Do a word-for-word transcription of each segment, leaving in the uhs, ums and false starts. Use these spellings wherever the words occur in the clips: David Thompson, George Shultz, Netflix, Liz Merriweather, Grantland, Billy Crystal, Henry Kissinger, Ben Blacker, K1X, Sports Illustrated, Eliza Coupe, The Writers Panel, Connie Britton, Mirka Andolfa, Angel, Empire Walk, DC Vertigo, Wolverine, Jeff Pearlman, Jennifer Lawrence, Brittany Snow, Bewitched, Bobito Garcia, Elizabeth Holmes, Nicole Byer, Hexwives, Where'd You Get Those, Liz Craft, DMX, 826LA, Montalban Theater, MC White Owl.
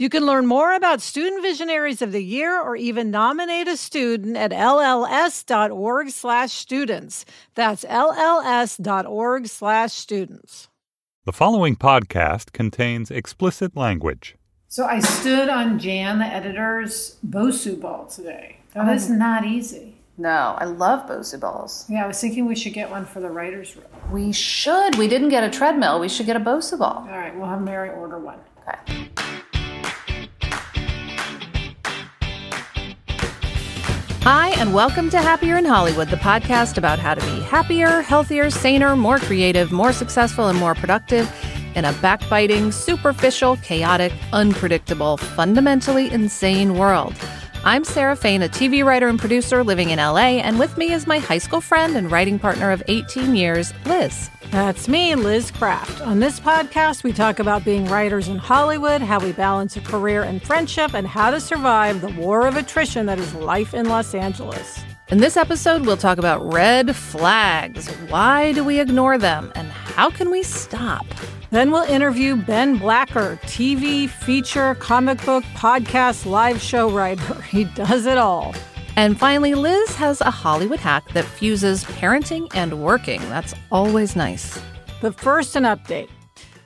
You can learn more about Student Visionaries of the Year or even nominate a student at lls.org slash students. That's lls.org slash students. The following podcast contains explicit language. So I stood on Jan, the editor's Bosu ball today. That is not easy. No, I love Bosu balls. Yeah, I was thinking we should get one for the writer's room. We should. We didn't get a treadmill. We should get a Bosu ball. All right, we'll have Mary order one. Okay. Hi, and welcome to Happier in Hollywood, the podcast about how to be happier, healthier, saner, more creative, more successful, and more productive in a backbiting, superficial, chaotic, unpredictable, fundamentally insane world. I'm Sarah Fain, a T V writer and producer living in L A, and with me is my high school friend and writing partner of eighteen years, Liz. That's me, Liz Craft. On this podcast, we talk about being writers in Hollywood, how we balance a career and friendship, and how to survive the war of attrition that is life in Los Angeles. In this episode, we'll talk about red flags. Why do we ignore them, and how can we stop? Then we'll interview Ben Blacker, T V, feature, comic book, podcast, live show writer. He does it all. And finally, Liz has a Hollywood hack that fuses parenting and working. That's always nice. But first, an update.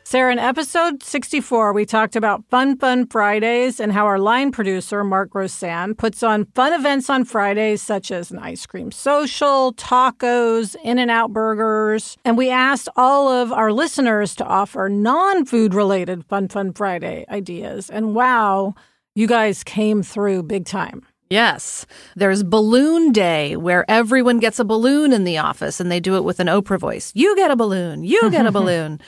Sarah, in episode sixty-four, we talked about Fun Fun Fridays and how our line producer, Mark Rossan, puts on fun events on Fridays such as an ice cream social, tacos, In-N-Out burgers. And we asked all of our listeners to offer non-food-related Fun Fun Friday ideas. And wow, you guys came through big time. Yes. There's Balloon Day, where everyone gets a balloon in the office, and they do it with an Oprah voice. You get a balloon. You get a balloon.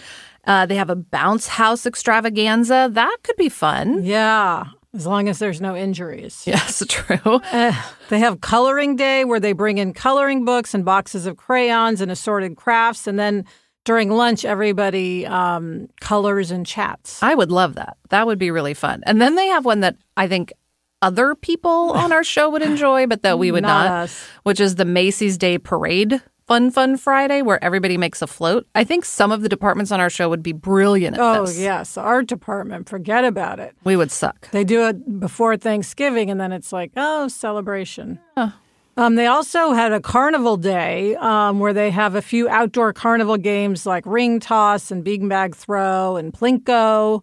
Uh, they have a bounce house extravaganza. That could be fun. Yeah, as long as there's no injuries. Yes, true. Uh, they have coloring day, where they bring in coloring books and boxes of crayons and assorted crafts. And then during lunch, everybody um, colors and chats. I would love that. That would be really fun. And then they have one that I think other people on our show would enjoy, but that we would not, not which is the Macy's Day Parade Fun Fun Friday, where everybody makes a float. I think some of the departments on our show would be brilliant at oh, this. Oh, yes. Our department, forget about it. We would suck. They do it before Thanksgiving, and then it's like, oh, celebration. Huh. Um, they also had a carnival day um, where they have a few outdoor carnival games like ring toss and beanbag throw and plinko.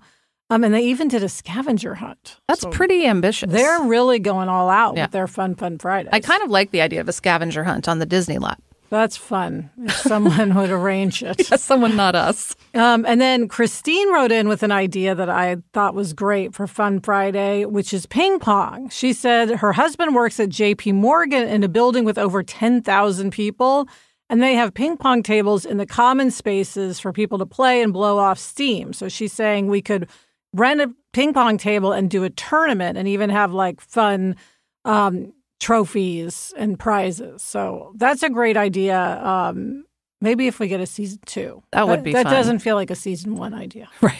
Um, and they even did a scavenger hunt. That's so pretty ambitious. They're really going all out yeah. with their Fun Fun Fridays. I kind of like the idea of a scavenger hunt on the Disney lot. That's fun. If someone would arrange it. Yes, someone, not us. Um, and then Christine wrote in with an idea that I thought was great for Fun Friday, which is ping pong. She said her husband works at J P Morgan in a building with over ten thousand people, and they have ping pong tables in the common spaces for people to play and blow off steam. So she's saying we could rent a ping pong table and do a tournament and even have, like, fun um trophies and prizes. So that's a great idea. Um, maybe if we get a season two. That would be that, fun. That doesn't feel like a season one idea. Right.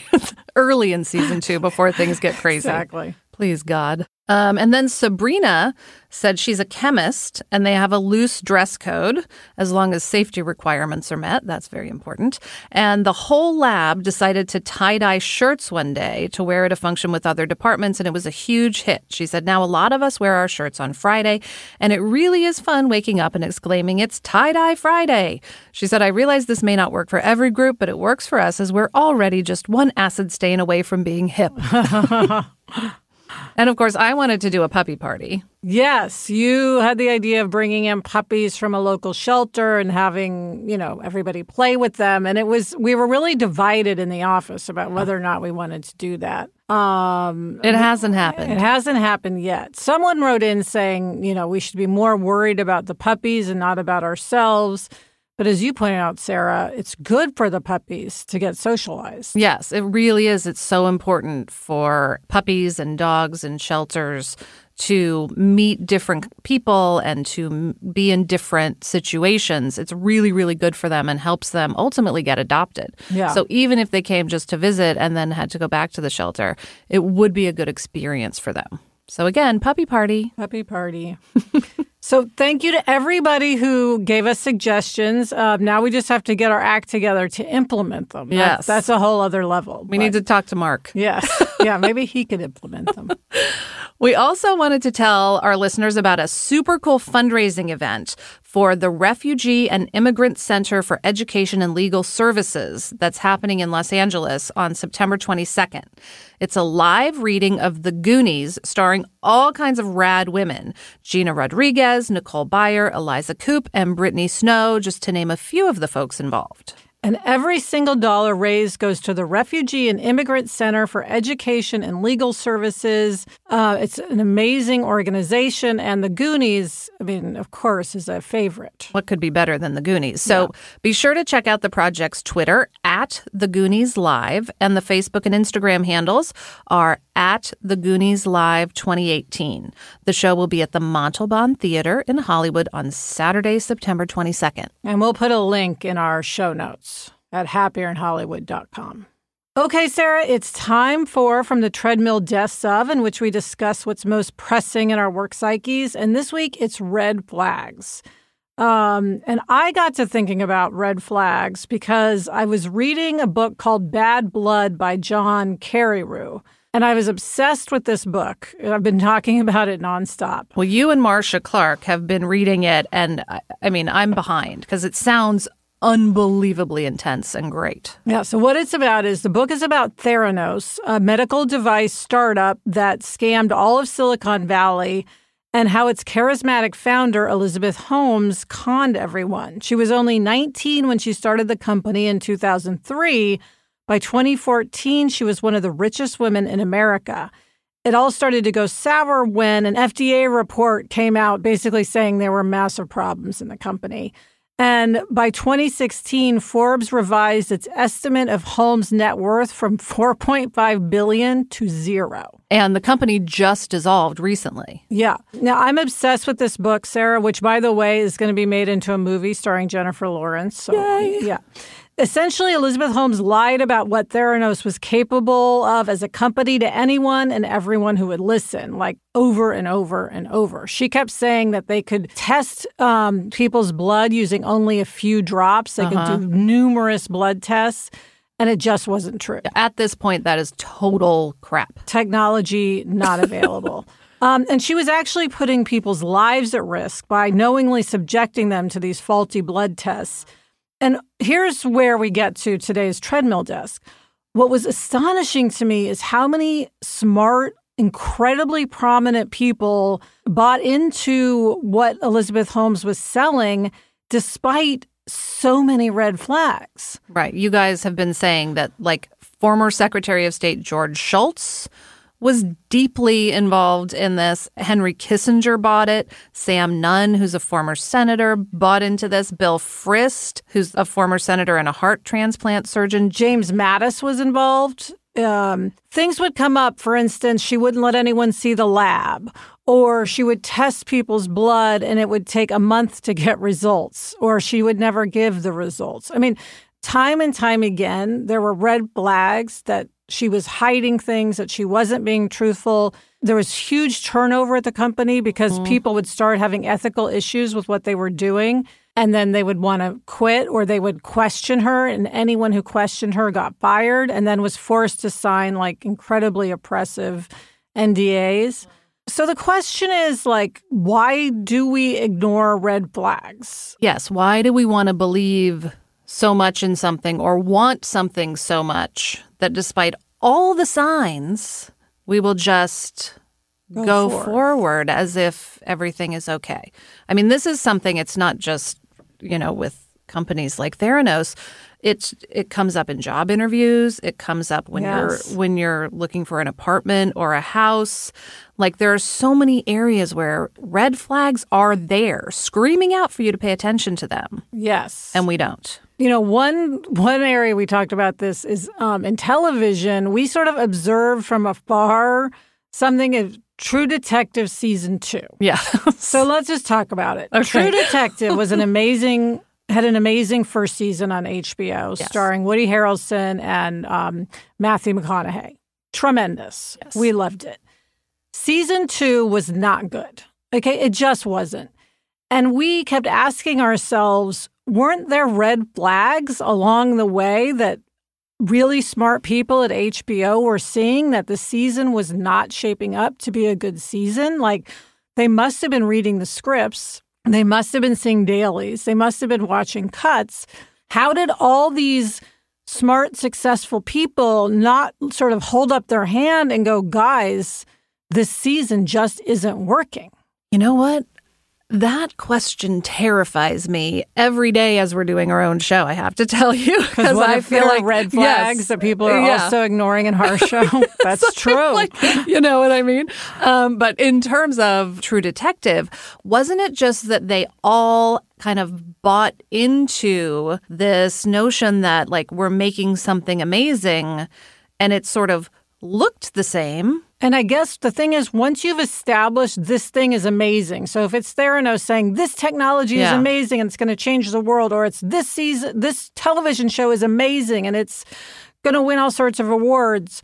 Early in season two before things get crazy. Exactly. Please, God. Um, and then Sabrina said she's a chemist and they have a loose dress code as long as safety requirements are met. That's very important. And the whole lab decided to tie-dye shirts one day to wear at a function with other departments, and it was a huge hit. She said, now a lot of us wear our shirts on Friday, and it really is fun waking up and exclaiming, it's tie-dye Friday. She said, I realize this may not work for every group, but it works for us as we're already just one acid stain away from being hip. And of course, I wanted to do a puppy party. Yes, you had the idea of bringing in puppies from a local shelter and having, you know, everybody play with them. And it was, we were really divided in the office about whether or not we wanted to do that. Um, it hasn't happened. It hasn't happened yet. Someone wrote in saying, you know, we should be more worried about the puppies and not about ourselves. But as you pointed out, Sarah, it's good for the puppies to get socialized. Yes, it really is. It's so important for puppies and dogs and shelters to meet different people and to be in different situations. It's really, really good for them and helps them ultimately get adopted. Yeah. So even if they came just to visit and then had to go back to the shelter, it would be a good experience for them. So again, puppy party. Puppy party. So thank you to everybody who gave us suggestions. Uh, now we just have to get our act together to implement them. Yes. That's, that's a whole other level. We but... need to talk to Mark. Yes. Yeah, maybe he could implement them. We also wanted to tell our listeners about a super cool fundraising event for the Refugee and Immigrant Center for Education and Legal Services that's happening in Los Angeles on September twenty-second. It's a live reading of The Goonies starring all kinds of rad women. Gina Rodriguez, Nicole Byer, Eliza Coupe, and Brittany Snow, just to name a few of the folks involved. And every single dollar raised goes to the Refugee and Immigrant Center for Education and Legal Services. Uh, it's an amazing organization. And The Goonies, I mean, of course, is a favorite. What could be better than The Goonies? So yeah. Be sure to check out the project's Twitter, at The Goonies Live. And the Facebook and Instagram handles are at The Goonies Live twenty eighteen. The show will be at the Montalban Theater in Hollywood on Saturday, September twenty-second. And we'll put a link in our show notes at happier in hollywood dot com. Okay, Sarah, it's time for From the Treadmill Deaths Of, in which we discuss what's most pressing in our work psyches. And this week, it's red flags. Um, and I got to thinking about red flags because I was reading a book called Bad Blood by John Carreyrou. And I was obsessed with this book. I've been talking about it nonstop. Well, you and Marcia Clark have been reading it. And I, I mean, I'm behind because it sounds unbelievably intense and great. Yeah, so what it's about is the book is about Theranos, a medical device startup that scammed all of Silicon Valley, and how its charismatic founder, Elizabeth Holmes, conned everyone. She was only nineteen when she started the company in two thousand three. By twenty fourteen, she was one of the richest women in America. It all started to go sour when an F D A report came out basically saying there were massive problems in the company. And by twenty sixteen, Forbes revised its estimate of Holmes' net worth from four point five billion dollars to zero. And the company just dissolved recently. Yeah. Now, I'm obsessed with this book, Sarah, which, by the way, is going to be made into a movie starring Jennifer Lawrence. So, yay. Yeah. Essentially, Elizabeth Holmes lied about what Theranos was capable of as a company to anyone and everyone who would listen, like over and over and over. She kept saying that they could test um, people's blood using only a few drops. They uh-huh. could do numerous blood tests, and it just wasn't true. At this point, that is total crap. Technology not available. Um, and she was actually putting people's lives at risk by knowingly subjecting them to these faulty blood tests. And here's where we get to today's treadmill desk. What was astonishing to me is how many smart, incredibly prominent people bought into what Elizabeth Holmes was selling despite so many red flags. Right. You guys have been saying that, like, former Secretary of State George Shultz was deeply involved in this. Henry Kissinger bought it. Sam Nunn, who's a former senator, bought into this. Bill Frist, who's a former senator and a heart transplant surgeon. James Mattis was involved. Um, things would come up. For instance, she wouldn't let anyone see the lab, or she would test people's blood and it would take a month to get results, or she would never give the results. I mean, time and time again, there were red flags that she was hiding things, that she wasn't being truthful. There was huge turnover at the company because mm. people would start having ethical issues with what they were doing, and then they would want to quit or they would question her, and anyone who questioned her got fired and then was forced to sign, like, incredibly oppressive N D As. So the question is, like, why do we ignore red flags? Yes, why do we want to believe so much in something or want something so much that despite all the signs, we will just go, go forward. forward as if everything is okay. I mean, this is something, it's not just, you know, with companies like Theranos. It's, it comes up in job interviews. It comes up when yes. you're when you're looking for an apartment or a house. Like, there are so many areas where red flags are there, screaming out for you to pay attention to them. Yes. And we don't. You know, one one area we talked about this is um, in television, we sort of observe from afar something of True Detective Season two. Yeah. So let's just talk about it. Okay. True Detective was an amazing... had an amazing first season on H B O, yes. starring Woody Harrelson and um, Matthew McConaughey. Tremendous. Yes. We loved it. Season two was not good. Okay, it just wasn't. And we kept asking ourselves, weren't there red flags along the way that really smart people at H B O were seeing that the season was not shaping up to be a good season? Like, they must have been reading the scripts. They must have been seeing dailies. They must have been watching cuts. How did all these smart, successful people not sort of hold up their hand and go, guys, this season just isn't working? You know what? That question terrifies me every day as we're doing our own show, I have to tell you. Because I feel like red flags yes, that people are yeah. also ignoring in our show. That's so true. Like, you know what I mean? Um, but in terms of True Detective, wasn't it just that they all kind of bought into this notion that, like, we're making something amazing, and it sort of looked the same? And I guess the thing is, once you've established this thing is amazing, so if it's Theranos saying this technology yeah. is amazing and it's going to change the world, or it's this season, this television show is amazing and it's going to win all sorts of awards,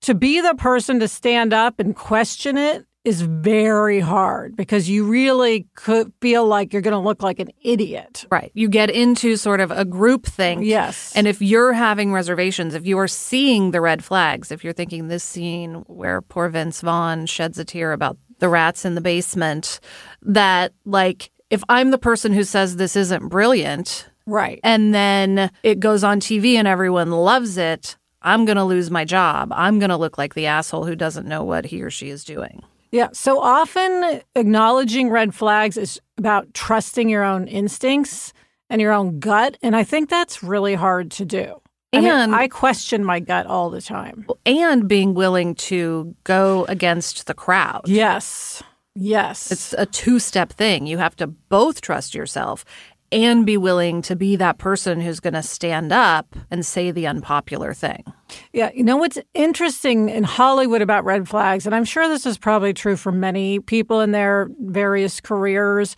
to be the person to stand up and question it is very hard, because you really could feel like you're going to look like an idiot. Right. You get into sort of a groupthink. Yes. And if you're having reservations, if you are seeing the red flags, if you're thinking this scene where poor Vince Vaughn sheds a tear about the rats in the basement, that, like, if I'm the person who says this isn't brilliant, right, and then it goes on T V and everyone loves it, I'm going to lose my job. I'm going to look like the asshole who doesn't know what he or she is doing. Yeah, so often acknowledging red flags is about trusting your own instincts and your own gut, and I think that's really hard to do. And I mean, I question my gut all the time. And being willing to go against the crowd. Yes, yes. It's a two-step thing. You have to both trust yourself and be willing to be that person who's going to stand up and say the unpopular thing. Yeah. You know, what's interesting in Hollywood about red flags, and I'm sure this is probably true for many people in their various careers,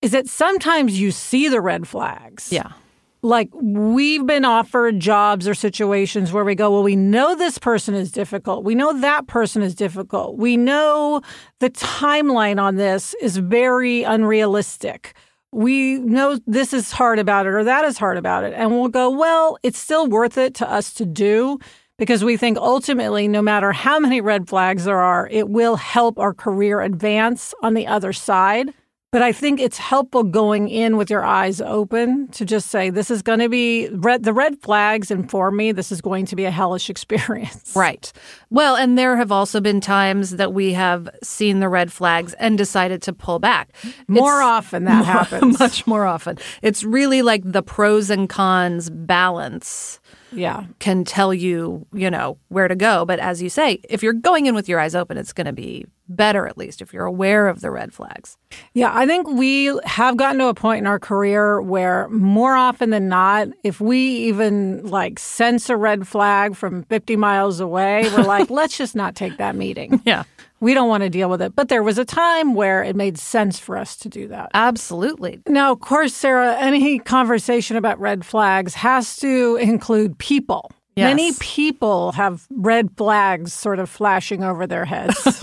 is that sometimes you see the red flags. Yeah. Like, we've been offered jobs or situations where we go, well, we know this person is difficult. We know that person is difficult. We know the timeline on this is very unrealistic. We know this is hard about it, or that is hard about it. And we'll go, well, it's still worth it to us to do, because we think ultimately, no matter how many red flags there are, it will help our career advance on the other side. But I think it's helpful going in with your eyes open to just say, this is going to be, red, the red flags inform me this is going to be a hellish experience. Right. Well, and there have also been times that we have seen the red flags and decided to pull back. More it's, often that more, happens. Much more often. It's really like the pros and cons balance yeah. can tell you, you know, where to go. But as you say, if you're going in with your eyes open, it's going to be better, at least, if you're aware of the red flags. Yeah, I think we have gotten to a point in our career where more often than not, if we even, like, sense a red flag from fifty miles away, we're like, let's just not take that meeting. Yeah. We don't want to deal with it. But there was a time where it made sense for us to do that. Absolutely. Now, of course, Sarah, any conversation about red flags has to include people. Yes. Many people have red flags sort of flashing over their heads.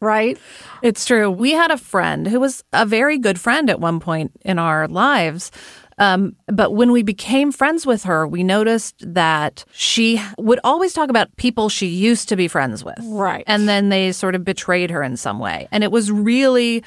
Right? It's true. We had a friend who was a very good friend at one point in our lives. Um, but when we became friends with her, we noticed that she would always talk about people she used to be friends with. Right. And then they sort of betrayed her in some way. And it was really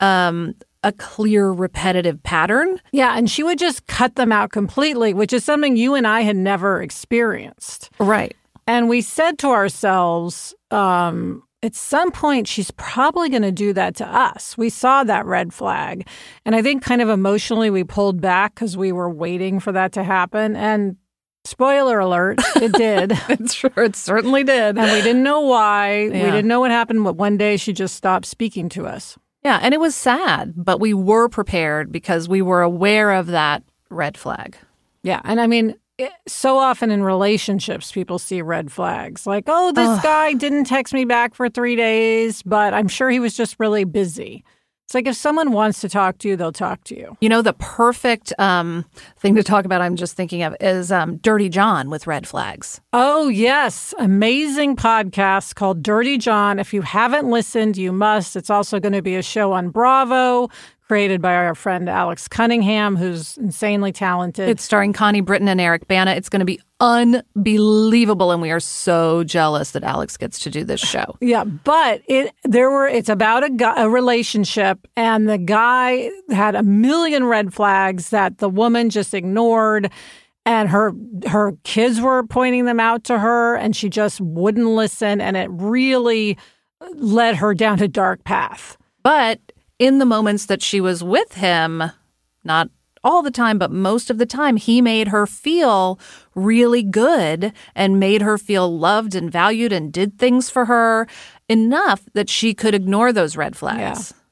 um, a clear, repetitive pattern. Yeah. And she would just cut them out completely, which is something you and I had never experienced. Right. And we said to ourselves, um, at some point, she's probably going to do that to us. We saw that red flag. And I think kind of emotionally we pulled back because we were waiting for that to happen. And spoiler alert, it did. It's true. It certainly did. And we didn't know why. Yeah. We didn't know what happened. But one day she just stopped speaking to us. Yeah. And it was sad. But we were prepared because we were aware of that red flag. Yeah. And I mean, it, so often in relationships, people see red flags like, oh, this Ugh. guy didn't text me back for three days, but I'm sure he was just really busy. It's like if someone wants to talk to you, they'll talk to you. You know, the perfect um, thing to talk about I'm just thinking of is um, Dirty John with red flags. Oh, yes. Amazing podcast called Dirty John. If you haven't listened, you must. It's also going to be a show on Bravo, created by our friend Alex Cunningham, who's insanely talented. It's starring Connie Britton and Eric Bana. It's going to be unbelievable, and we are so jealous that Alex gets to do this show. Yeah, but it there were it's about a, gu- a relationship, and the guy had a million red flags that the woman just ignored, and her her kids were pointing them out to her, and she just wouldn't listen, and it really led her down a dark path. But in the moments that she was with him, not all the time, but most of the time, he made her feel really good and made her feel loved and valued and did things for her enough that she could ignore those red flags. Yeah.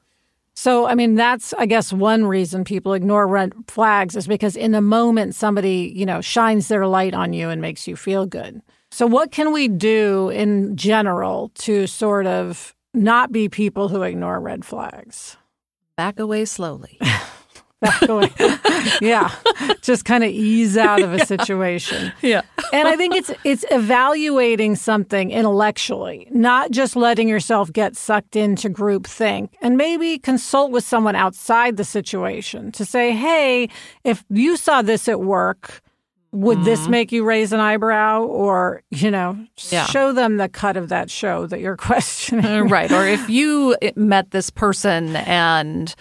So, I mean, that's, I guess, one reason people ignore red flags is because in a moment, somebody, you know, shines their light on you and makes you feel good. So what can we do in general to sort of not be people who ignore red flags? Back away slowly. Back away. Yeah. Just kind of ease out of a yeah. situation. Yeah. And I think it's it's evaluating something intellectually, not just letting yourself get sucked into groupthink. And maybe consult with someone outside the situation to say, hey, if you saw this at work, would mm-hmm. this make you raise an eyebrow? Or, you know, yeah. show them the cut of that show that you're questioning. Right. Or if you met this person and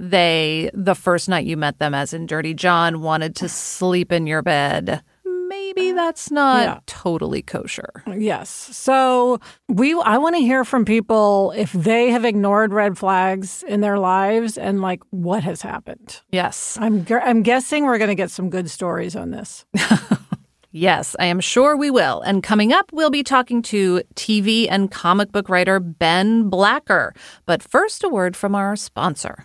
they, the first night you met them, as in Dirty John, wanted to sleep in your bed, maybe that's not yeah. totally kosher. Yes. So we, I want to hear from people if they have ignored red flags in their lives and like what has happened. Yes. I'm, I'm guessing we're going to get some good stories on this. Yes, I am sure we will. And coming up, we'll be talking to T V and comic book writer Ben Blacker. But first, a word from our sponsor.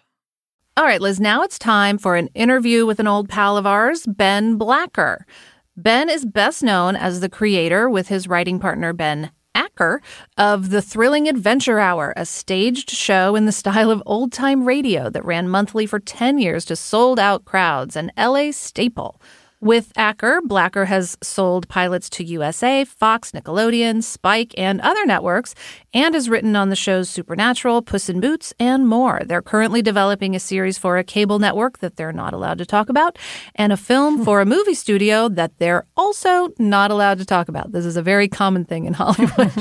All right, Liz, now it's time for an interview with an old pal of ours, Ben Blacker. Ben is best known as the creator, with his writing partner Ben Acker, of The Thrilling Adventure Hour, a staged show in the style of old-time radio that ran monthly for ten years to sold-out crowds, an L A staple. With Acker, Blacker has sold pilots to U S A, Fox, Nickelodeon, Spike, and other networks, and has written on the shows Supernatural, Puss in Boots, and more. They're currently developing a series for a cable network that they're not allowed to talk about, and a film for a movie studio that they're also not allowed to talk about. This is a very common thing in Hollywood.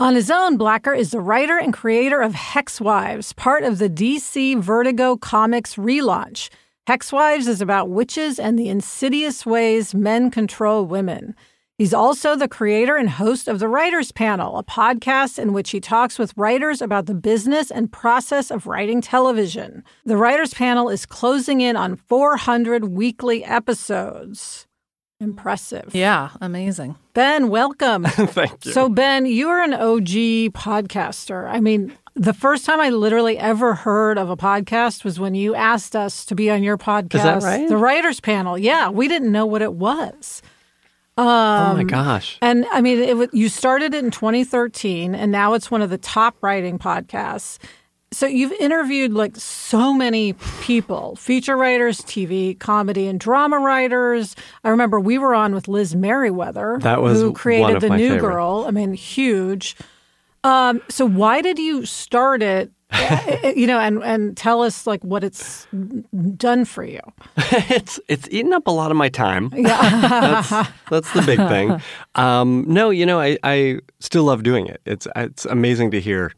On his own, Blacker is the writer and creator of Hexwives, part of the D C Vertigo Comics relaunch. Hexwives is about witches and the insidious ways men control women. He's also the creator and host of The Writers Panel, a podcast in which he talks with writers about the business and process of writing television. The Writers Panel is closing in on four hundred weekly episodes. Impressive. Yeah, amazing. Ben, welcome. Thank you. So, Ben, you're an O G podcaster. I mean, the first time I literally ever heard of a podcast was when you asked us to be on your podcast. Is that right? The Writers Panel. Yeah, we didn't know what it was. Um, oh, my gosh. And, I mean, it, you started it in twenty thirteen, and now it's one of the top writing podcasts. So you've interviewed, like, so many people, feature writers, T V, comedy, and drama writers. I remember we were on with Liz Merriweather, that was who created The New favorite. Girl. I mean, huge. Um, so why did you start it, you know, and, and tell us, like, what it's done for you? It's it's eaten up a lot of my time. Yeah. that's, that's the big thing. Um, no, you know, I, I still love doing it. It's It's amazing to hear.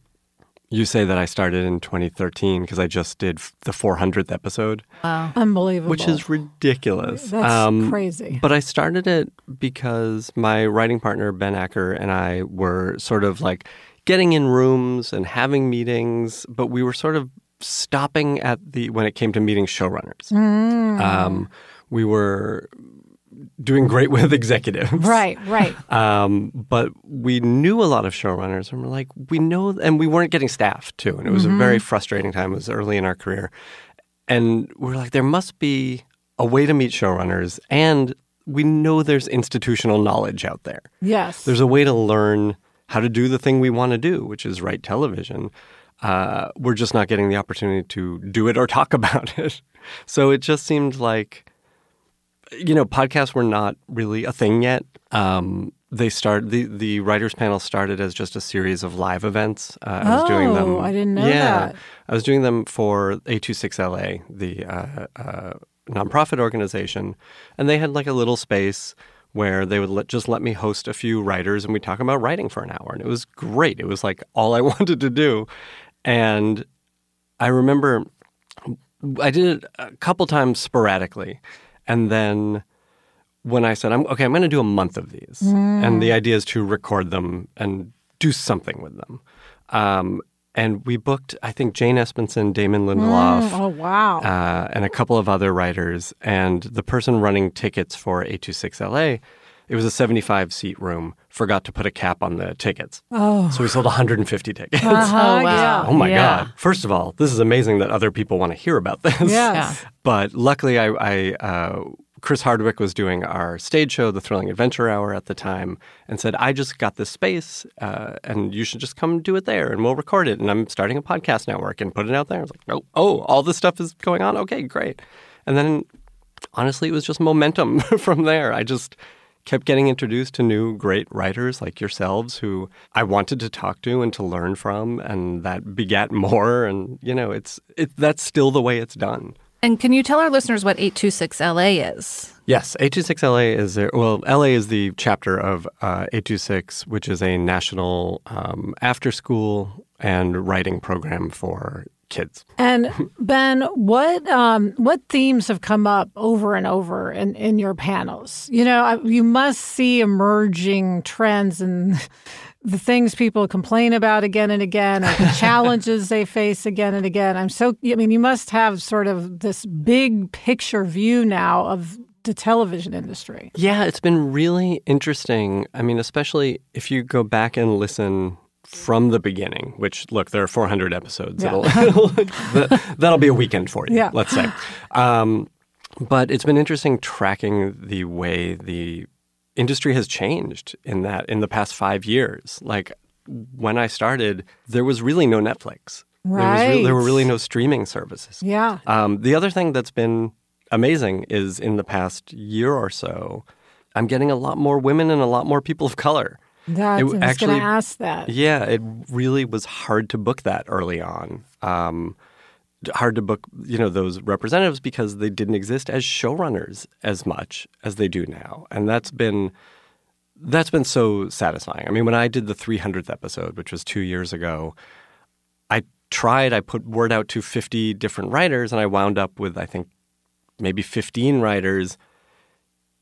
You say that I started in twenty thirteen because I just did the four hundredth episode. Wow. Unbelievable. Which is ridiculous. That's um, crazy. But I started it because my writing partner, Ben Acker, and I were sort of like getting in rooms and having meetings, but we were sort of stopping at the, when it came to meeting showrunners. Mm. Um, we were doing great with executives. Right, right. Um, but we knew a lot of showrunners, and we're like, we know, and we weren't getting staff, too. And it was mm-hmm. a very frustrating time. It was early in our career. And we're like, there must be a way to meet showrunners, and we know there's institutional knowledge out there. Yes. There's a way to learn how to do the thing we want to do, which is write television. Uh, we're just not getting the opportunity to do it or talk about it. So it just seemed like, you know, podcasts were not really a thing yet. Um, they start the the Writers Panel started as just a series of live events. Uh, I oh, was doing them. I didn't know yeah, that. I was doing them for eight twenty-six L A, the uh, uh, nonprofit organization, and they had like a little space where they would let, just let me host a few writers, and we talk about writing for an hour, and it was great. It was like all I wanted to do, and I remember I did it a couple times sporadically. And then when I said, I'm, okay, I'm going to do a month of these, mm. and the idea is to record them and do something with them. Um, and we booked, I think, Jane Espenson, Damon Lindelof, mm. oh, wow. uh, and a couple of other writers. And the person running tickets for eight twenty-six L A, it was a seventy-five seat room, forgot to put a cap on the tickets. Oh. So we sold one hundred fifty tickets. Uh-huh, oh, wow. Yeah. Oh, my yeah. God. First of all, this is amazing that other people want to hear about this. Yes. Yeah. But luckily, I, I uh, Chris Hardwick was doing our stage show, The Thrilling Adventure Hour, at the time, and said, I just got this space, uh, and you should just come do it there, and we'll record it. And I'm starting a podcast network and put it out there. I was like, oh, oh all this stuff is going on? Okay, great. And then, honestly, it was just momentum from there. I just kept getting introduced to new great writers like yourselves who I wanted to talk to and to learn from, and that begat more. And, you know, it's it, that's still the way it's done. And can you tell our listeners what eight twenty-six L A is? Yes, eight twenty-six L A is there. Well, L A is the chapter of uh, eight twenty-six, which is a national um, after-school and writing program for kids. And Ben, what um, what themes have come up over and over in, in your panels? You know, I, you must see emerging trends and the things people complain about again and again, or the challenges they face again and again. I'm so, I mean, you must have sort of this big picture view now of the television industry. Yeah, it's been really interesting. I mean, especially if you go back and listen from the beginning, which, look, there are four hundred episodes. Yeah. It'll, that'll be a weekend for you, yeah. let's say. Um, but it's been interesting tracking the way the industry has changed in that in the past five years. Like, when I started, there was really no Netflix. Right. There, was re- there were really no streaming services. Yeah. Um, the other thing that's been amazing is in the past year or so, I'm getting a lot more women and a lot more people of color. That's, it, I was going to ask that. Yeah, it really was hard to book that early on. Um, hard to book, you know, those representatives because they didn't exist as showrunners as much as they do now. And that's been that's been so satisfying. I mean, when I did the three hundredth episode, which was two years ago, I tried, I put word out to fifty different writers, and I wound up with, I think, maybe fifteen writers,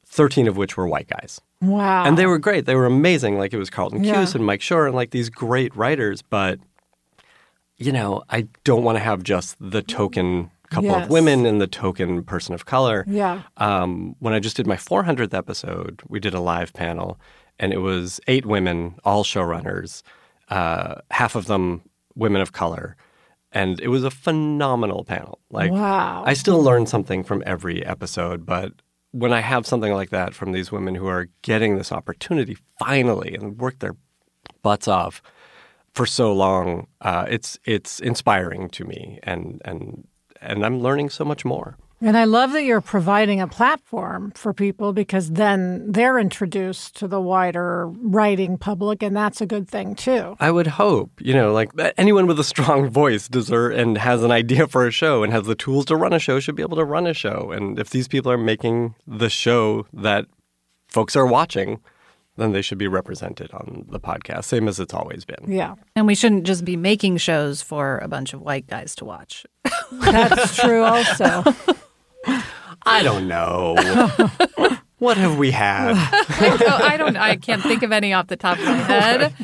thirteen of which were white guys. Wow. And they were great. They were amazing. Like, it was Carlton Cuse yeah. and Mike Shore and, like, these great writers. But, you know, I don't want to have just the token couple yes. of women and the token person of color. Yeah. Um, when I just did my four hundredth episode, we did a live panel, and it was eight women, all showrunners, uh, half of them women of color. And it was a phenomenal panel. Like, wow. I still learn something from every episode, but when I have something like that from these women who are getting this opportunity finally and work their butts off for so long, uh, it's it's inspiring to me, and and and I'm learning so much more. And I love that you're providing a platform for people, because then they're introduced to the wider writing public, and that's a good thing, too. I would hope. You know, like, anyone with a strong voice deserves and has an idea for a show and has the tools to run a show should be able to run a show. And if these people are making the show that folks are watching, then they should be represented on the podcast, same as it's always been. Yeah. And we shouldn't just be making shows for a bunch of white guys to watch. That's true also. I don't know. What have we had? I, don't, I don't. I can't think of any off the top of my head.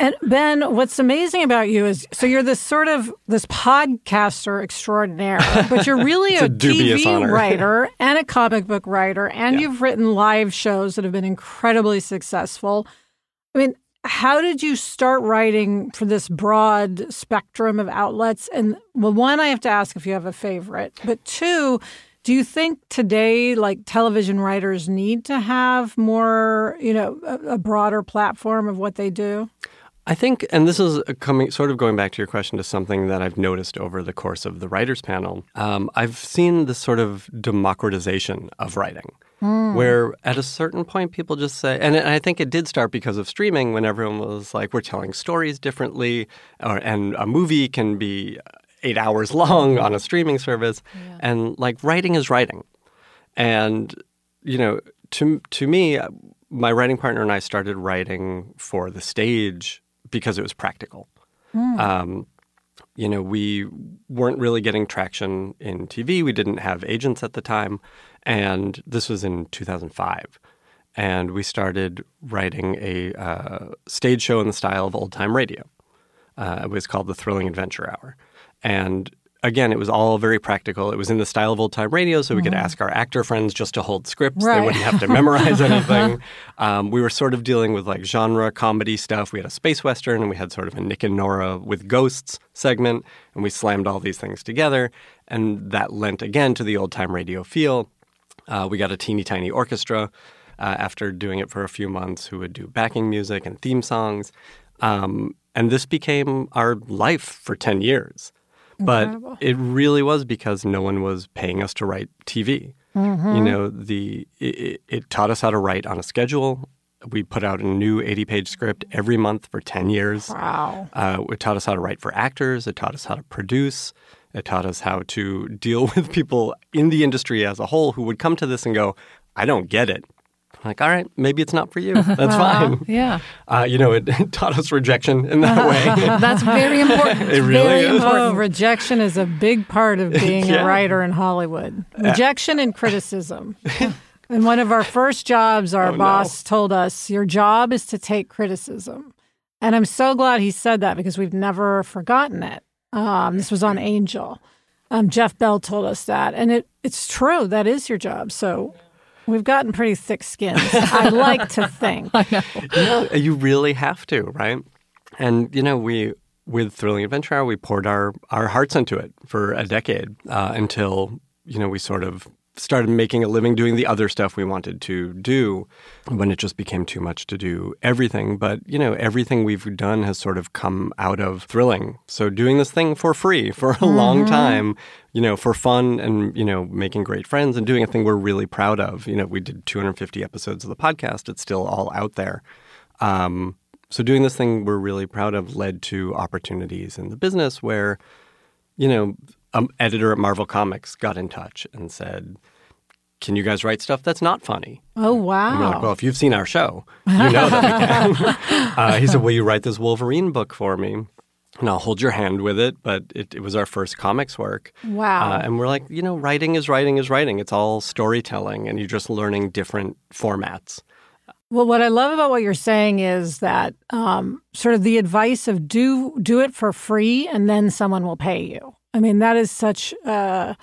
And Ben, what's amazing about you is, so you're this sort of this podcaster extraordinaire, but you're really a, a T V honor. writer and a comic book writer, and yeah. you've written live shows that have been incredibly successful. I mean, how did you start writing for this broad spectrum of outlets? And, well, one, I have to ask if you have a favorite, but two, do you think today, like, television writers need to have more, you know, a, a broader platform of what they do? I think, and this is coming, sort of going back to your question, to something that I've noticed over the course of the writers panel. Um, I've seen this sort of democratization of writing, mm. where at a certain point people just say, and I think it did start because of streaming, when everyone was like, we're telling stories differently, or, and a movie can be eight hours long on a streaming service, yeah. and like, writing is writing. And, you know, to to me, my writing partner and I started writing for the stage because it was practical. Mm. Um, you know, we weren't really getting traction in T V. We didn't have agents at the time. And this was in two thousand five. And we started writing a uh, stage show in the style of old-time radio. Uh, it was called The Thrilling Adventure Hour. And again, it was all very practical. It was in the style of old-time radio, so we mm-hmm. could ask our actor friends just to hold scripts. Right. They wouldn't have to memorize anything. Um, we were sort of dealing with, like, genre comedy stuff. We had a space western, and we had sort of a Nick and Nora with ghosts segment, and we slammed all these things together. And that lent, again, to the old-time radio feel. Uh, we got a teeny tiny orchestra uh, after doing it for a few months, who would do backing music and theme songs. Um, and this became our life for ten years. But Incredible. It really was because no one was paying us to write T V. Mm-hmm. You know, the it, it taught us how to write on a schedule. We put out a new eighty-page script every month for ten years. Wow. Uh, it taught us how to write for actors. It taught us how to produce. It taught us how to deal with people in the industry as a whole who would come to this and go, I don't get it. Like, all right, maybe it's not for you. That's fine. Yeah. Uh, you know, it, it taught us rejection in that way. That's very important. It really very is. Important. Oh, rejection is a big part of being yeah. a writer in Hollywood. Rejection uh, and criticism. In one of our first jobs, our oh, boss no. told us, your job is to take criticism. And I'm so glad he said that, because we've never forgotten it. Um, this was on Angel. Um, Jeff Bell told us that. And it it's true. That is your job. So... we've gotten pretty thick skins, I like to think. I know. You know, you really have to, right? And, you know, we, with Thrilling Adventure Hour, we poured our, our hearts into it for a decade uh, until, you know, we sort of started making a living doing the other stuff we wanted to do, when it just became too much to do everything. But, you know, everything we've done has sort of come out of thrilling. So doing this thing for free for a mm-hmm. long time, you know, for fun, and, you know, making great friends and doing a thing we're really proud of. You know, we did two hundred fifty episodes of the podcast. It's still all out there. Um, so doing this thing we're really proud of led to opportunities in the business where, you know, an editor at Marvel Comics got in touch and said, can you guys write stuff that's not funny? Oh, wow. And we're like, well, if you've seen our show, you know that we can. uh, he said, will you write this Wolverine book for me? And I'll hold your hand with it, but it, it was our first comics work. Wow. Uh, and we're like, you know, writing is writing is writing. It's all storytelling, and you're just learning different formats. Well, what I love about what you're saying is that um, sort of the advice of do do it for free, and then someone will pay you. I mean, that is such a,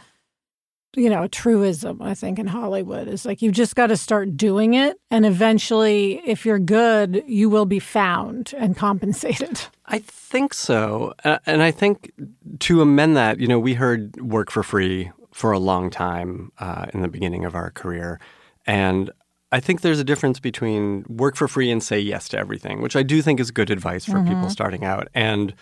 you know, a truism, I think, in Hollywood. It's like you just got to start doing it. And eventually, if you're good, you will be found and compensated. I think so. Uh, and I think to amend that, you know, we heard work for free for a long time uh, in the beginning of our career. And I think there's a difference between work for free and say yes to everything, which I do think is good advice for mm-hmm. people starting out, and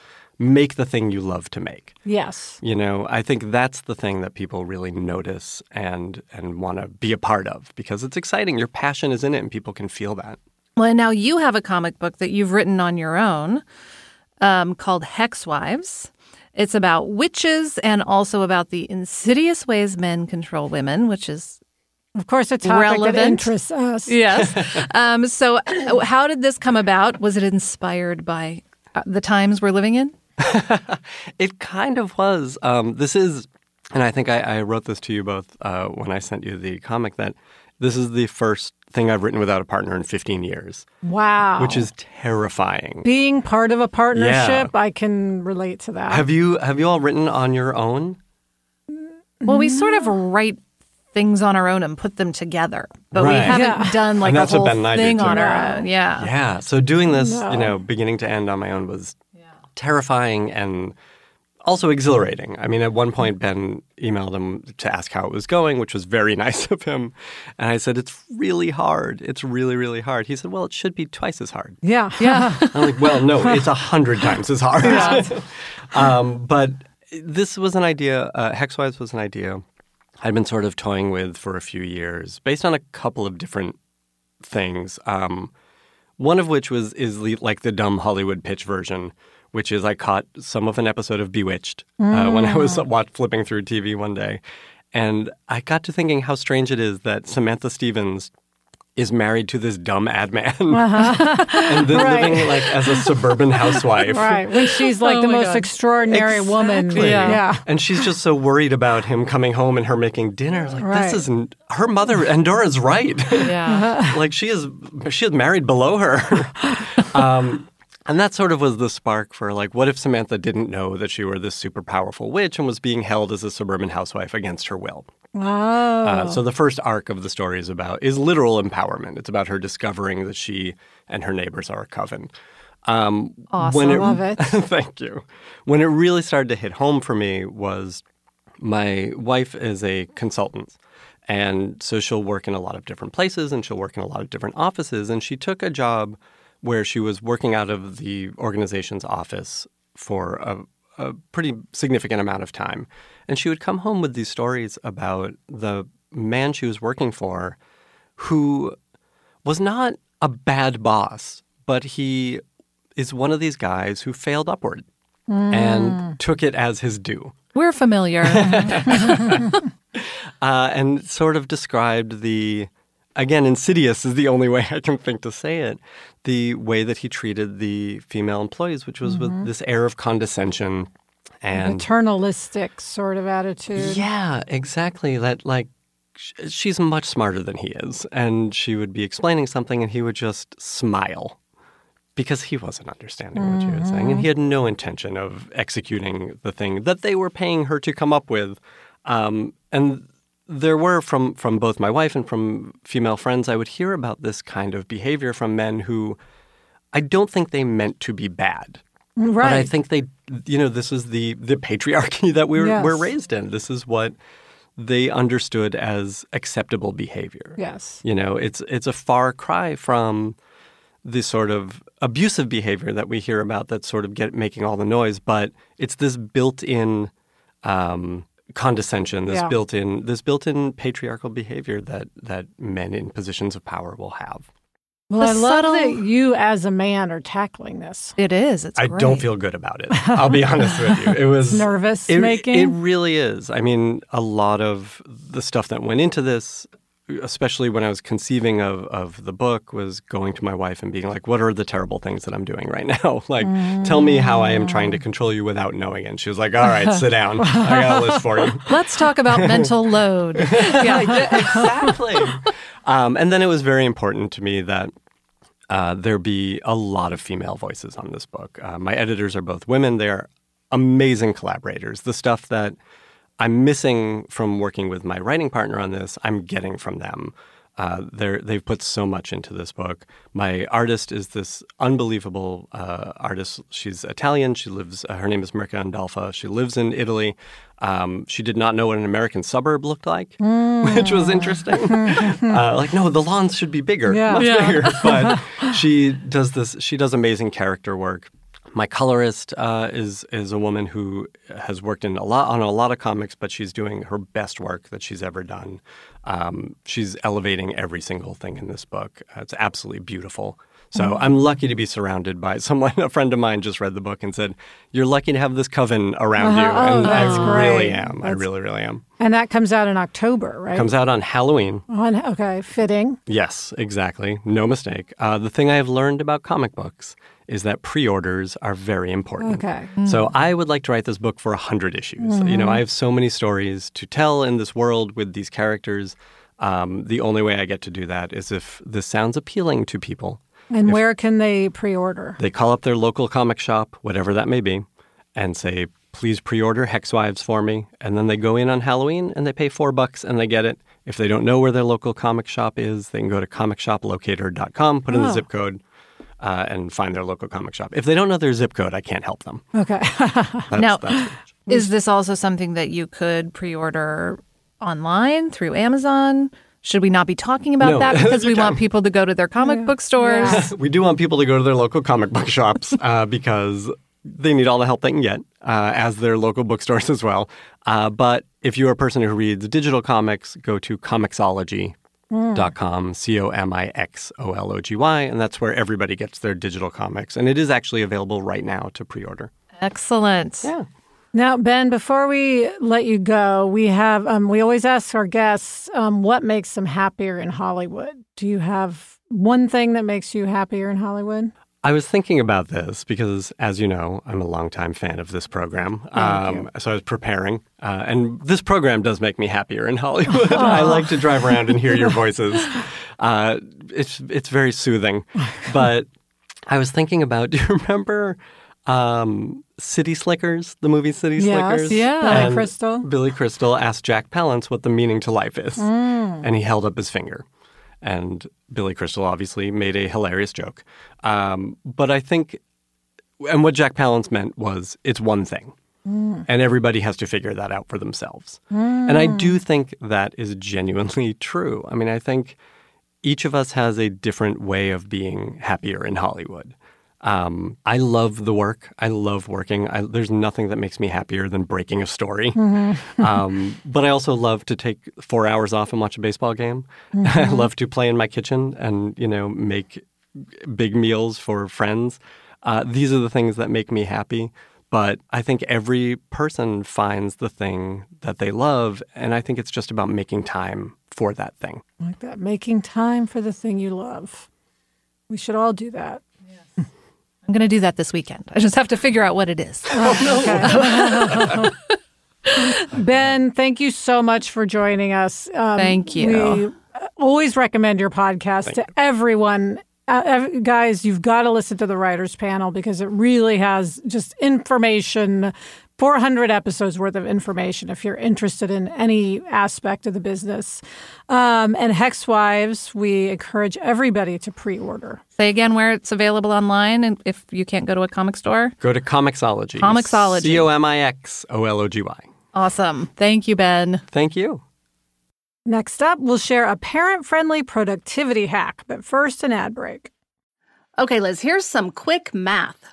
make the thing you love to make. Yes. You know, I think that's the thing that people really notice and and want to be a part of, because it's exciting. Your passion is in it and people can feel that. Well, and now you have a comic book that you've written on your own um, called Hexwives. It's about witches and also about the insidious ways men control women, which is Of course, a topic relevant. that interests us. Yes. um, so how did this come about? Was it inspired by the times we're living in? It kind of was. Um, this is, and I think I, I wrote this to you both uh, when I sent you the comic, that this is the first thing I've written without a partner in fifteen years. Wow. Which is terrifying. Being part of a partnership, yeah. I can relate to that. Have you, have you all written on your own? Well, we sort of write things on our own and put them together. But right. we haven't yeah. done like a whole thing on our own. Yeah. Yeah. So doing this, no. you know, beginning to end on my own was yeah. terrifying and also exhilarating. I mean, at one point, Ben emailed him to ask how it was going, which was very nice of him. And I said, it's really hard. It's really, really hard. He said, well, it should be twice as hard. Yeah. Yeah. I'm like, well, no, it's a hundred times as hard. Yeah. um, but this was an idea. Uh, Hexwives was an idea I'd been sort of toying with for a few years, based on a couple of different things. Um, one of which was is like the dumb Hollywood pitch version, which is I caught some of an episode of Bewitched mm. uh, when I was watch, flipping through T V one day. And I got to thinking how strange it is that Samantha Stevens is married to this dumb ad man uh-huh. and then right. living like as a suburban housewife. Right. When she's like oh the most God. extraordinary exactly. woman. Yeah. yeah. And she's just so worried about him coming home and her making dinner. Like right. this isn't her mother. Andora's right. Yeah. Uh-huh. Like she is, she is married below her. um, and that sort of was the spark for like, what if Samantha didn't know that she were this super powerful witch and was being held as a suburban housewife against her will? Oh. Uh, so the first arc of the story is about is literal empowerment. It's about her discovering that she and her neighbors are a coven. Um, awesome, I love it. Thank you. When it really started to hit home for me was my wife is a consultant, and so she'll work in a lot of different places and she'll work in a lot of different offices. And she took a job where she was working out of the organization's office for a a pretty significant amount of time. And she would come home with these stories about the man she was working for who was not a bad boss, but he is one of these guys who failed upward mm. and took it as his due. We're familiar. uh, and sort of described the, again, insidious is the only way I can think to say it, the way that he treated the female employees, which was mm-hmm. with this air of condescension and paternalistic sort of attitude. Yeah, exactly. That like sh- she's much smarter than he is, and she would be explaining something, and he would just smile because he wasn't understanding mm-hmm. what she was saying, and he had no intention of executing the thing that they were paying her to come up with. Um, and there were, from, from both my wife and from female friends, I would hear about this kind of behavior from men who I don't think they meant to be bad. Right. But I think they, you know, this is the the patriarchy that we were, yes. we're raised in. This is what they understood as acceptable behavior. Yes. You know, it's it's a far cry from the sort of abusive behavior that we hear about that's sort of get, making all the noise, but it's this built-in um, condescension, this yeah. built-in this built-in patriarchal behavior that that men in positions of power will have. Well, the I love subtle... that you as a man are tackling this. It is. It's I great. don't feel good about it. I'll be honest with you. It was nervous-making. It, it really is. I mean, a lot of the stuff that went into this, especially when I was conceiving of, of the book, was going to my wife and being like, what are the terrible things that I'm doing right now? Like, mm. tell me how I am trying to control you without knowing it. And she was like, all right, sit down. I got a list for you. Let's talk about mental load. Yeah, exactly. Um, and then it was very important to me that uh, there be a lot of female voices on this book. Uh, my editors are both women. They are amazing collaborators. The stuff that I'm missing from working with my writing partner on this, I'm getting from them. Uh, they've put so much into this book. My artist is this unbelievable uh, artist. She's Italian. She lives. Uh, her name is Mirka Andolfa. She lives in Italy. Um, she did not know what an American suburb looked like, mm. which was interesting. uh, like, no, the lawns should be bigger, yeah. much yeah. bigger. But she does this. She does amazing character work. My colorist uh, is is a woman who has worked in a lot on a lot of comics, but she's doing her best work that she's ever done. Um, she's elevating every single thing in this book. Uh, it's absolutely beautiful. So mm-hmm. I'm lucky to be surrounded by someone. A friend of mine just read the book and said, "You're lucky to have this coven around uh-huh. you." And oh, that's I great. really am. That's... I really, really am. And that comes out in October, right? Comes out on Halloween. On okay, fitting. Yes, exactly. No mistake. Uh, the thing I have learned about comic books is that pre-orders are very important. Okay. Mm-hmm. So I would like to write this book for one hundred issues. Mm-hmm. You know, I have so many stories to tell in this world with these characters. Um, the only way I get to do that is if this sounds appealing to people. And if, where can they pre-order? They call up their local comic shop, whatever that may be, and say, please pre-order Hexwives for me. And then they go in on Halloween and they pay four bucks and they get it. If they don't know where their local comic shop is, they can go to comic shop locator dot com, put in oh. the zip code. Uh, and find their local comic shop. If they don't know their zip code, I can't help them. Okay. that's, now, that's is this also something that you could pre-order online through Amazon? Should we not be talking about no. that because we can. want people to go to their comic yeah. book stores? Yeah. We do want people to go to their local comic book shops uh, because they need all the help they can get, uh, as their local bookstores as well. Uh, but if you're a person who reads digital comics, go to Comixology. Mm. dot com, C O M I X O L O G Y, and that's where everybody gets their digital comics. And it is actually available right now to pre-order. Excellent. Yeah. Now, Ben, before we let you go, we have um, we always ask our guests um, what makes them happier in Hollywood. Do you have one thing that makes you happier in Hollywood? I was thinking about this because, as you know, I'm a longtime fan of this program. Um, so I was preparing. Uh, and this program does make me happier in Hollywood. I like to drive around and hear your voices. Uh, it's it's very soothing. But I was thinking about, do you remember um, City Slickers, the movie City yes, Slickers? Yeah, Billy and Crystal. Billy Crystal asked Jack Palance what the meaning to life is. Mm. And he held up his finger. And Billy Crystal obviously made a hilarious joke. Um, but I think, and what Jack Palance meant was, it's one thing. Mm. And everybody has to figure that out for themselves. Mm. And I do think that is genuinely true. I mean, I think each of us has a different way of being happier in Hollywood. Um, I love the work. I love working. I, there's nothing that makes me happier than breaking a story. Mm-hmm. um, but I also love to take four hours off and watch a baseball game. Mm-hmm. I love to play in my kitchen and, you know, make big meals for friends. Uh, these are the things that make me happy. But I think every person finds the thing that they love, and I think it's just about making time for that thing. Like that, making time for the thing you love. We should all do that. Yes. I'm going to do that this weekend. I just have to figure out what it is. Oh, no. Ben, thank you so much for joining us. Um, thank you. We always recommend your podcast thank to you. everyone. Uh, guys, you've got to listen to the Writers Panel because it really has just information, four hundred episodes worth of information if you're interested in any aspect of the business. Um, and Hexwives, we encourage everybody to pre-order. Say again where it's available online, and if you can't go to a comic store? Go to Comixology. Comixology. C O M I X O L O G Y. Awesome. Thank you, Ben. Thank you. Next up, we'll share a parent-friendly productivity hack, but first an ad break. Okay, Liz, here's some quick math.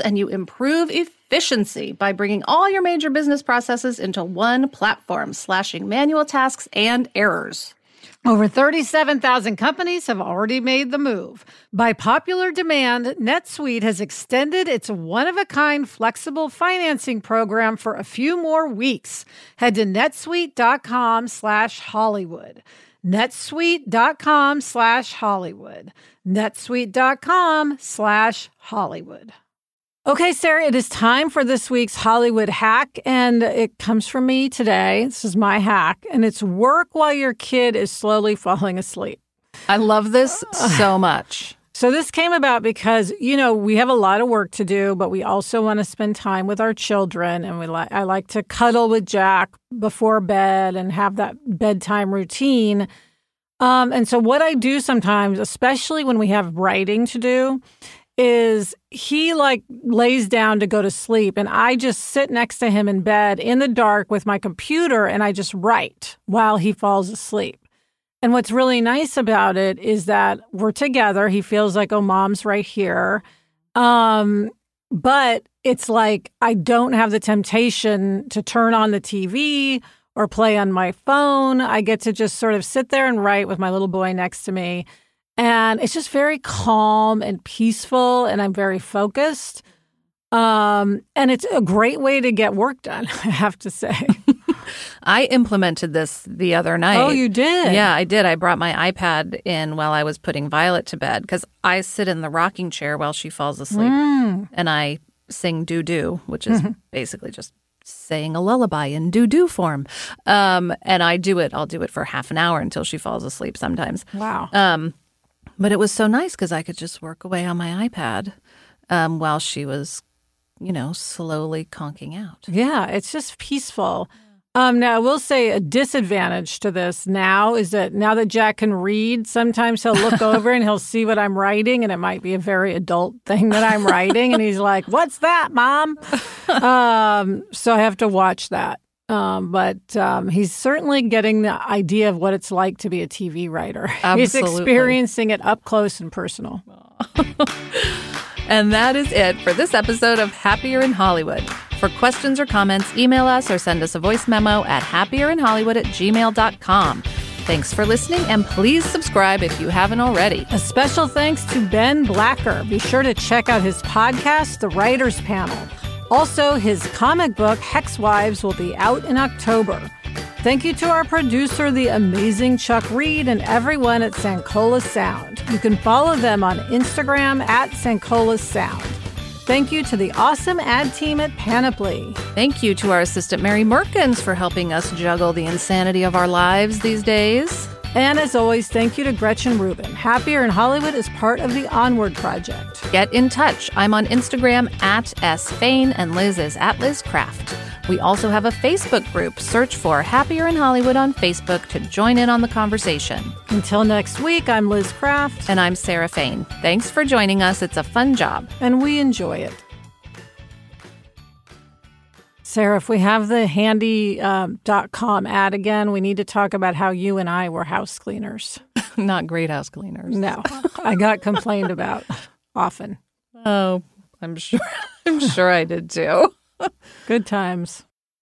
and you improve efficiency by bringing all your major business processes into one platform, slashing manual tasks and errors. Over thirty-seven thousand companies have already made the move. By popular demand, NetSuite has extended its one-of-a-kind flexible financing program for a few more weeks. Head to netsuite.com slash Hollywood. netsuite.com slash Hollywood. netsuite.com slash Hollywood. Okay, Sarah, it is time for this week's Hollywood hack, and it comes from me today. This is my hack, and it's work while your kid is slowly falling asleep. I love this so much. So this came about because, you know, we have a lot of work to do, but we also want to spend time with our children, and we li- I like to cuddle with Jack before bed and have that bedtime routine. Um, and so what I do sometimes, especially when we have writing to do, is he like lays down to go to sleep, and I just sit next to him in bed in the dark with my computer, and I just write while he falls asleep. And what's really nice about it is that we're together. He feels like, oh, mom's right here. Um, but it's like I don't have the temptation to turn on the T V or play on my phone. I get to just sort of sit there and write with my little boy next to me. And it's just very calm and peaceful, and I'm very focused. Um, and it's a great way to get work done, I have to say. I implemented this the other night. Oh, you did? Yeah, I did. I brought my iPad in while I was putting Violet to bed, because I sit in the rocking chair while she falls asleep, mm. and I sing doo-doo, which is mm-hmm. basically just saying a lullaby in doo-doo form. Um, and I do it. I'll do it for half an hour until she falls asleep sometimes. Wow. Um But it was so nice because I could just work away on my iPad um, while she was, you know, slowly conking out. Yeah, it's just peaceful. Um, now, I will say a disadvantage to this now is that now that Jack can read, sometimes he'll look over and he'll see what I'm writing, and it might be a very adult thing that I'm writing. And he's like, what's that, Mom? Um, so I have to watch that. Um, but um, he's certainly getting the idea of what it's like to be a T V writer. Absolutely. He's experiencing it up close and personal. And that is it for this episode of Happier in Hollywood. For questions or comments, email us or send us a voice memo at happierinhollywood at gmail dot com. Thanks for listening, and please subscribe if you haven't already. A special thanks to Ben Blacker. Be sure to check out his podcast, The Writers Panel. Also, his comic book, Hexwives, will be out in October. Thank you to our producer, the amazing Chuck Reed, and everyone at Sancola Sound. You can follow them on Instagram at Sancola Sound. Thank you to the awesome ad team at Panoply. Thank you to our assistant, Mary Merkins, for helping us juggle the insanity of our lives these days. And as always, thank you to Gretchen Rubin. Happier in Hollywood is part of the Onward Project. Get in touch. I'm on Instagram at S Fain, and Liz is at Liz Craft. We also have a Facebook group. Search for Happier in Hollywood on Facebook to join in on the conversation. Until next week, I'm Liz Craft. And I'm Sarah Fain. Thanks for joining us. It's a fun job. And we enjoy it. Sarah, if we have the handy uh, .com ad again, we need to talk about how you and I were house cleaners. Not great house cleaners. No, I got complained about often. Oh, I'm sure. I'm sure I did too. Good times.